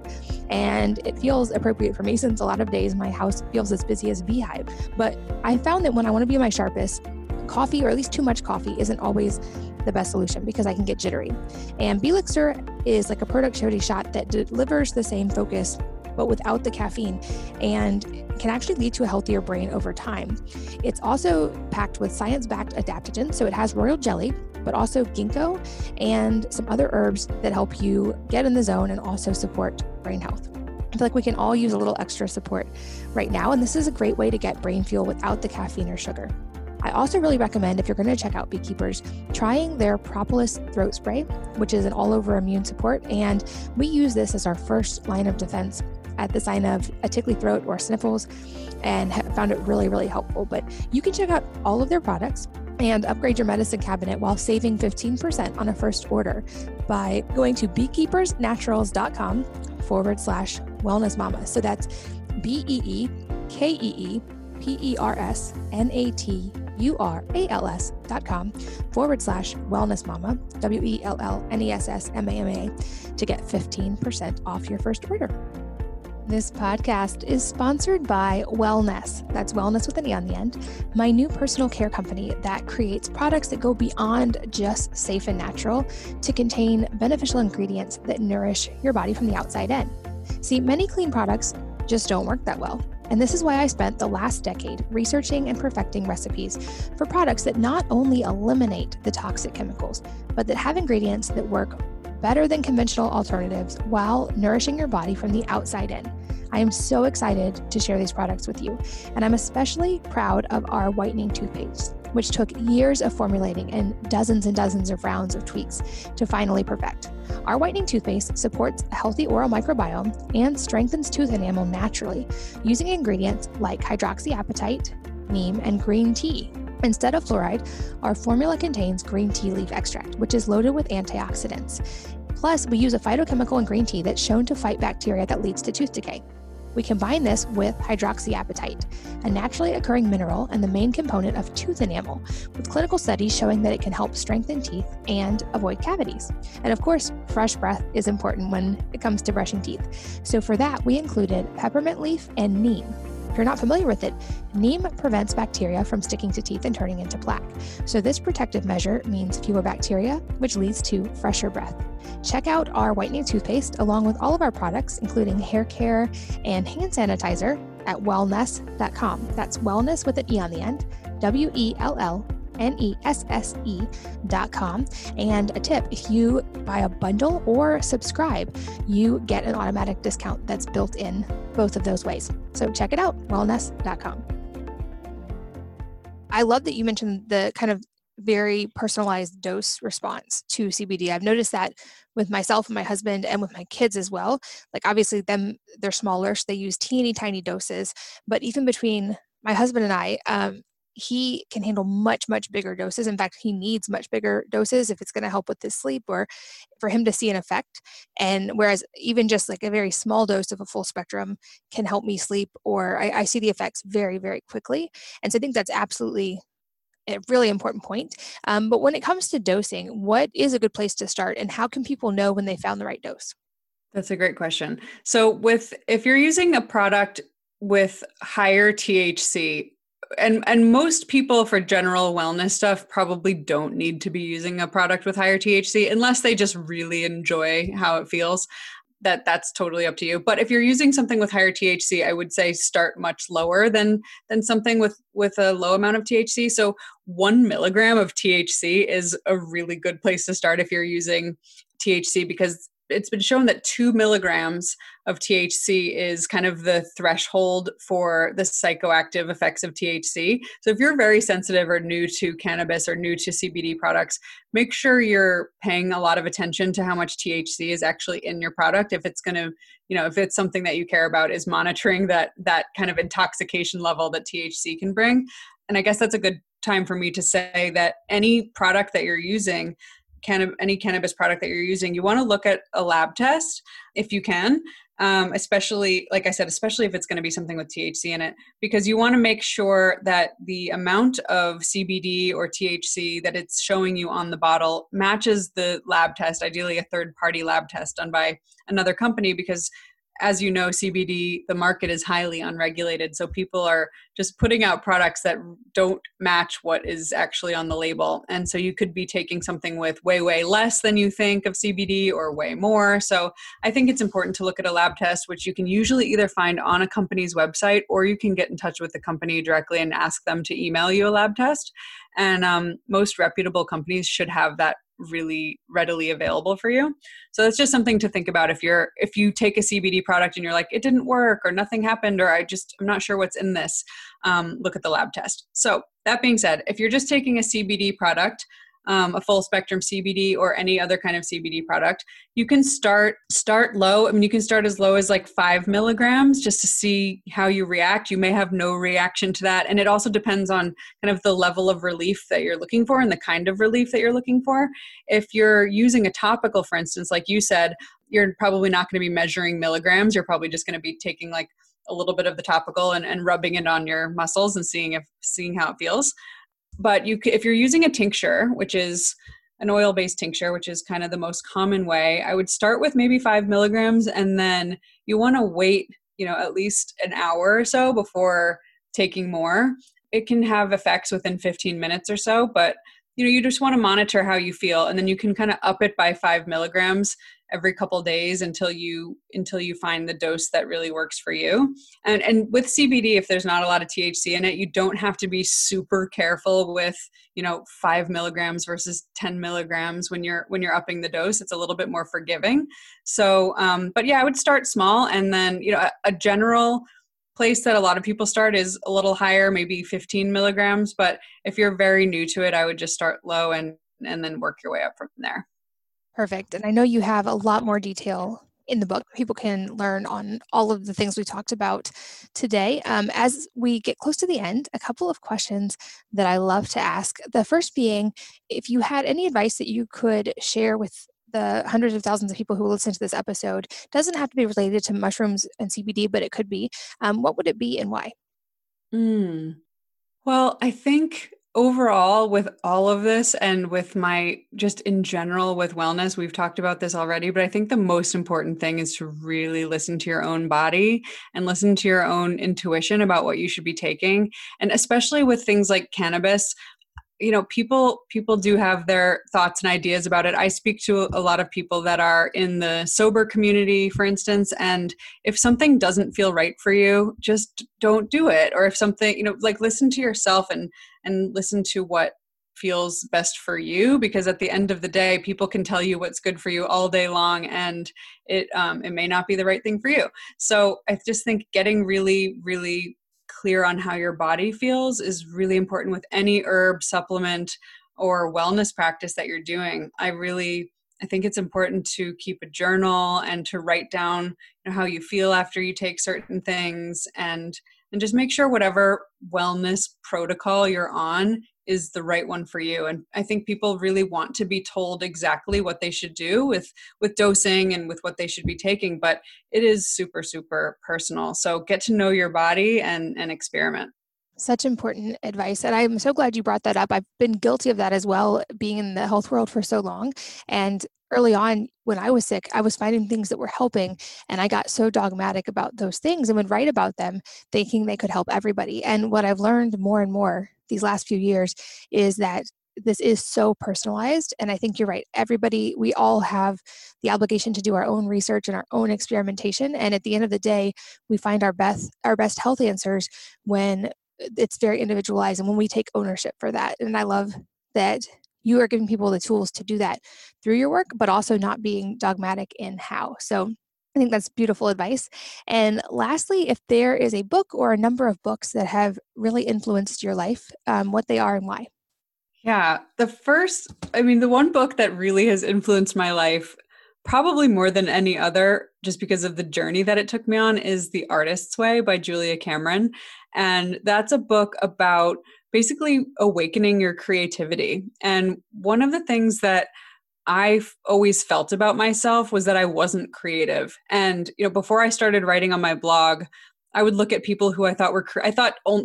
And it feels appropriate for me, since a lot of days my house feels as busy as a beehive. But I found that when I want to be my sharpest, coffee, or at least too much coffee, isn't always the best solution because I can get jittery. And Beelixir is like a productivity shot that delivers the same focus but without the caffeine, and can actually lead to a healthier brain over time. It's also packed with science-backed adaptogens, so it has royal jelly, but also ginkgo and some other herbs that help you get in the zone and also support brain health. I feel like we can all use a little extra support right now, and this is a great way to get brain fuel without the caffeine or sugar. I also really recommend, if you're going to check out Beekeepers, trying their Propolis Throat Spray, which is an all-over immune support, and we use this as our first line of defense at the sign of a tickly throat or sniffles, and found it really, really helpful. But you can check out all of their products and upgrade your medicine cabinet while saving 15% on a first order by going to beekeepersnaturals.com/wellnessmama. So that's BEEKEEPERSNATURALS.com/wellnessmama, WELLNESSMAMA, to get 15% off your first order. This podcast is sponsored by Wellness. That's Wellness with an E on the end. My new personal care company that creates products that go beyond just safe and natural to contain beneficial ingredients that nourish your body from the outside in. See, many clean products just don't work that well. And this is why I spent the last decade researching and perfecting recipes for products that not only eliminate the toxic chemicals, but that have ingredients that work better than conventional alternatives while nourishing your body from the outside in. I am so excited to share these products with you, and I'm especially proud of our whitening toothpaste, which took years of formulating and dozens of rounds of tweaks to finally perfect. Our whitening toothpaste supports a healthy oral microbiome and strengthens tooth enamel naturally using ingredients like hydroxyapatite, neem, and green tea. Instead of fluoride, our formula contains green tea leaf extract, which is loaded with antioxidants. Plus, we use a phytochemical in green tea that's shown to fight bacteria that leads to tooth decay. We combine this with hydroxyapatite, a naturally occurring mineral and the main component of tooth enamel, with clinical studies showing that it can help strengthen teeth and avoid cavities. And of course, fresh breath is important when it comes to brushing teeth. So for that, we included peppermint leaf and neem. If you're not familiar with it, neem prevents bacteria from sticking to teeth and turning into plaque. So this protective measure means fewer bacteria, which leads to fresher breath. Check out our whitening toothpaste along with all of our products, including hair care and hand sanitizer at wellness.com. That's wellness with an E on the end, WELLNESSE.com. And a tip, if you buy a bundle or subscribe, you get an automatic discount that's built in both of those ways. So check it out, wellness.com. I love that you mentioned the kind of very personalized dose response to CBD. I've noticed that with myself and my husband and with my kids as well. Like obviously they're smaller, so they use teeny tiny doses, but even between my husband and I, he can handle much, much bigger doses. In fact, he needs much bigger doses if it's going to help with his sleep or for him to see an effect. And whereas even just like a very small dose of a full spectrum can help me sleep, or I see the effects very, very quickly. And so I think that's absolutely a really important point. But when it comes to dosing, what is a good place to start and how can people know when they found the right dose? That's a great question. So if you're using a product with higher THC, and most people for general wellness stuff probably don't need to be using a product with higher THC unless they just really enjoy how it feels. That's totally up to you. But if you're using something with higher THC, I would say start much lower than something with a low amount of THC. So 1 milligram of THC is a really good place to start if you're using THC, because it's been shown that 2 milligrams of THC is kind of the threshold for the psychoactive effects of THC. So if you're very sensitive or new to cannabis or new to CBD products, make sure you're paying a lot of attention to how much THC is actually in your product. If it's going to, if it's something that you care about, is monitoring that kind of intoxication level that THC can bring. And I guess that's a good time for me to say that any product that you're using, any cannabis product that you're using, you want to look at a lab test if you can, especially, like I said, especially if it's going to be something with THC in it, because you want to make sure that the amount of CBD or THC that it's showing you on the bottle matches the lab test, ideally a third-party lab test done by another company, because as you know, CBD, the market is highly unregulated. So people are just putting out products that don't match what is actually on the label. And so you could be taking something with way, way less than you think of CBD or way more. So I think it's important to look at a lab test, which you can usually either find on a company's website, or you can get in touch with the company directly and ask them to email you a lab test. And most reputable companies should have that really readily available for you. So that's just something to think about. If you take a CBD product and you're like, it didn't work or nothing happened, or I'm not sure what's in this, look at the lab test. So that being said, if you're just taking a CBD product, a full spectrum CBD or any other kind of CBD product, you can start low. I mean, you can start as low as like 5 milligrams just to see how you react. You may have no reaction to that. And it also depends on kind of the level of relief that you're looking for and the kind of relief that you're looking for. If you're using a topical, for instance, like you said, you're probably not going to be measuring milligrams. You're probably just going to be taking like a little bit of the topical and rubbing it on your muscles and seeing how it feels. But if you're using a tincture, which is an oil-based tincture, which is kind of the most common way, I would start with maybe 5 milligrams, and then you want to wait, at least an hour or so before taking more. It can have effects within 15 minutes or so, but you just want to monitor how you feel, and then you can kind of up it by 5 milligrams every couple of days until you find the dose that really works for you. And with CBD, if there's not a lot of THC in it, you don't have to be super careful with, 5 milligrams versus 10 milligrams when you're upping the dose. It's a little bit more forgiving. So, but yeah, I would start small, and then, a general place that a lot of people start is a little higher, maybe 15 milligrams. But if you're very new to it, I would just start low and then work your way up from there. Perfect. And I know you have a lot more detail in the book. People can learn on all of the things we talked about today. As we get close to the end, a couple of questions that I love to ask. The first being, if you had any advice that you could share with the hundreds of thousands of people who listen to this episode, doesn't have to be related to mushrooms and CBD, but it could be. What would it be and why? Well, I think overall with all of this and with my, just in general with wellness, we've talked about this already, but I think the most important thing is to really listen to your own body and listen to your own intuition about what you should be taking. And especially with things like cannabis, you know, people do have their thoughts and ideas about it. I speak to a lot of people that are in the sober community, for instance, and if something doesn't feel right for you, just don't do it. Or if something, you know, like listen to yourself and listen to what feels best for you, because at the end of the day, people can tell you what's good for you all day long, and it may not be the right thing for you. So I just think getting really, really clear on how your body feels is really important with any herb, supplement, or wellness practice that you're doing. I think it's important to keep a journal and to write down, you know, how you feel after you take certain things, and just make sure whatever wellness protocol you're on is the right one for you. And I think people really want to be told exactly what they should do with dosing and with what they should be taking, but it is super, super personal. So get to know your body and experiment. Such important advice. And I'm so glad you brought that up. I've been guilty of that as well, being in the health world for so long. And early on, when I was sick, I was finding things that were helping, and I got so dogmatic about those things and would write about them thinking they could help everybody. And what I've learned more and more these last few years is that this is so personalized. And I think you're right. We all have the obligation to do our own research and our own experimentation. And at the end of the day, we find our best health answers when it's very individualized and when we take ownership for that. And I love that you are giving people the tools to do that through your work, but also not being dogmatic in how. So I think that's beautiful advice. And lastly, if there is a book or a number of books that have really influenced your life, what they are and why. Yeah. The one book that really has influenced my life, probably more than any other, just because of the journey that it took me on, is The Artist's Way by Julia Cameron. And that's a book about basically awakening your creativity. And one of the things that I've always felt about myself was that I wasn't creative. And, you know, before I started writing on my blog, I would look at people who I thought were,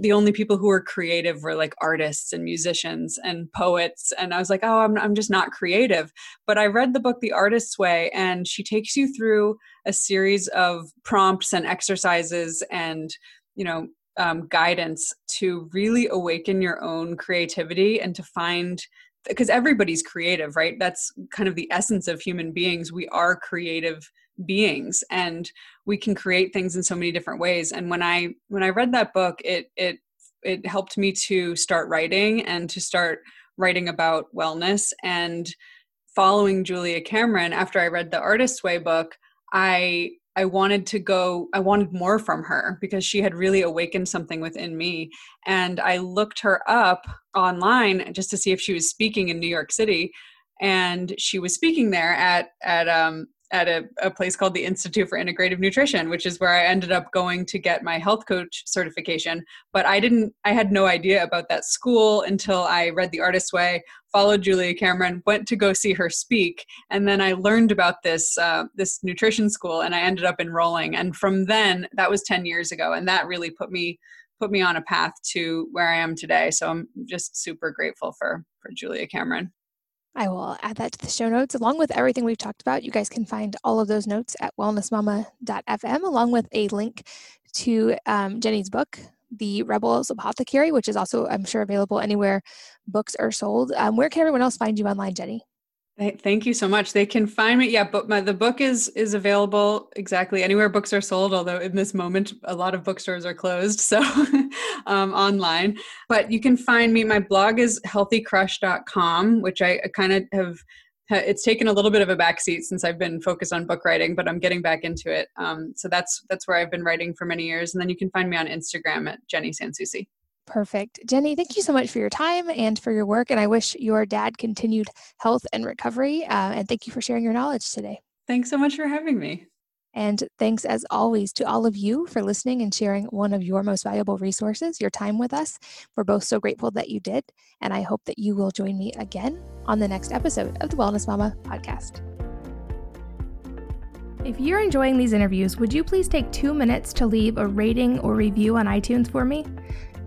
the only people who were creative were like artists and musicians and poets. And I was like, oh, I'm just not creative. But I read the book, The Artist's Way, and she takes you through a series of prompts and exercises and, you know, guidance to really awaken your own creativity and to find, because everybody's creative, right? That's kind of the essence of human beings. We are creative beings and we can create things in so many different ways. And when I read that book, it helped me to start writing and to start writing about wellness. And following Julia Cameron, after I read The Artist's Way book, I wanted more from her because she had really awakened something within me. And I looked her up online just to see if she was speaking in New York City. And she was speaking there at a place called the Institute for Integrative Nutrition, which is where I ended up going to get my health coach certification. But I had no idea about that school until I read The Artist's Way, followed Julia Cameron, went to go see her speak. And then I learned about this nutrition school and I ended up enrolling. And from then, that was 10 years ago. And that really put me on a path to where I am today. So I'm just super grateful for Julia Cameron. I will add that to the show notes along with everything we've talked about. You guys can find all of those notes at wellnessmama.fm along with a link to Jenny's book, The Rebel's Apothecary, which is also, I'm sure, available anywhere books are sold. Where can everyone else find you online, Jenny? Thank you so much. They can find me. Yeah, but the book is available exactly anywhere books are sold, although in this moment, a lot of bookstores are closed, so online. But you can find me. My blog is healthycrush.com, which I kind of have, it's taken a little bit of a backseat since I've been focused on book writing, but I'm getting back into it. So that's where I've been writing for many years. And then you can find me on Instagram at Jenny Sansouci. Perfect. Jenny, thank you so much for your time and for your work. And I wish your dad continued health and recovery. And thank you for sharing your knowledge today. Thanks so much for having me. And thanks as always to all of you for listening and sharing one of your most valuable resources, your time with us. We're both so grateful that you did. And I hope that you will join me again on the next episode of the Wellness Mama podcast. If you're enjoying these interviews, would you please take 2 minutes to leave a rating or review on iTunes for me?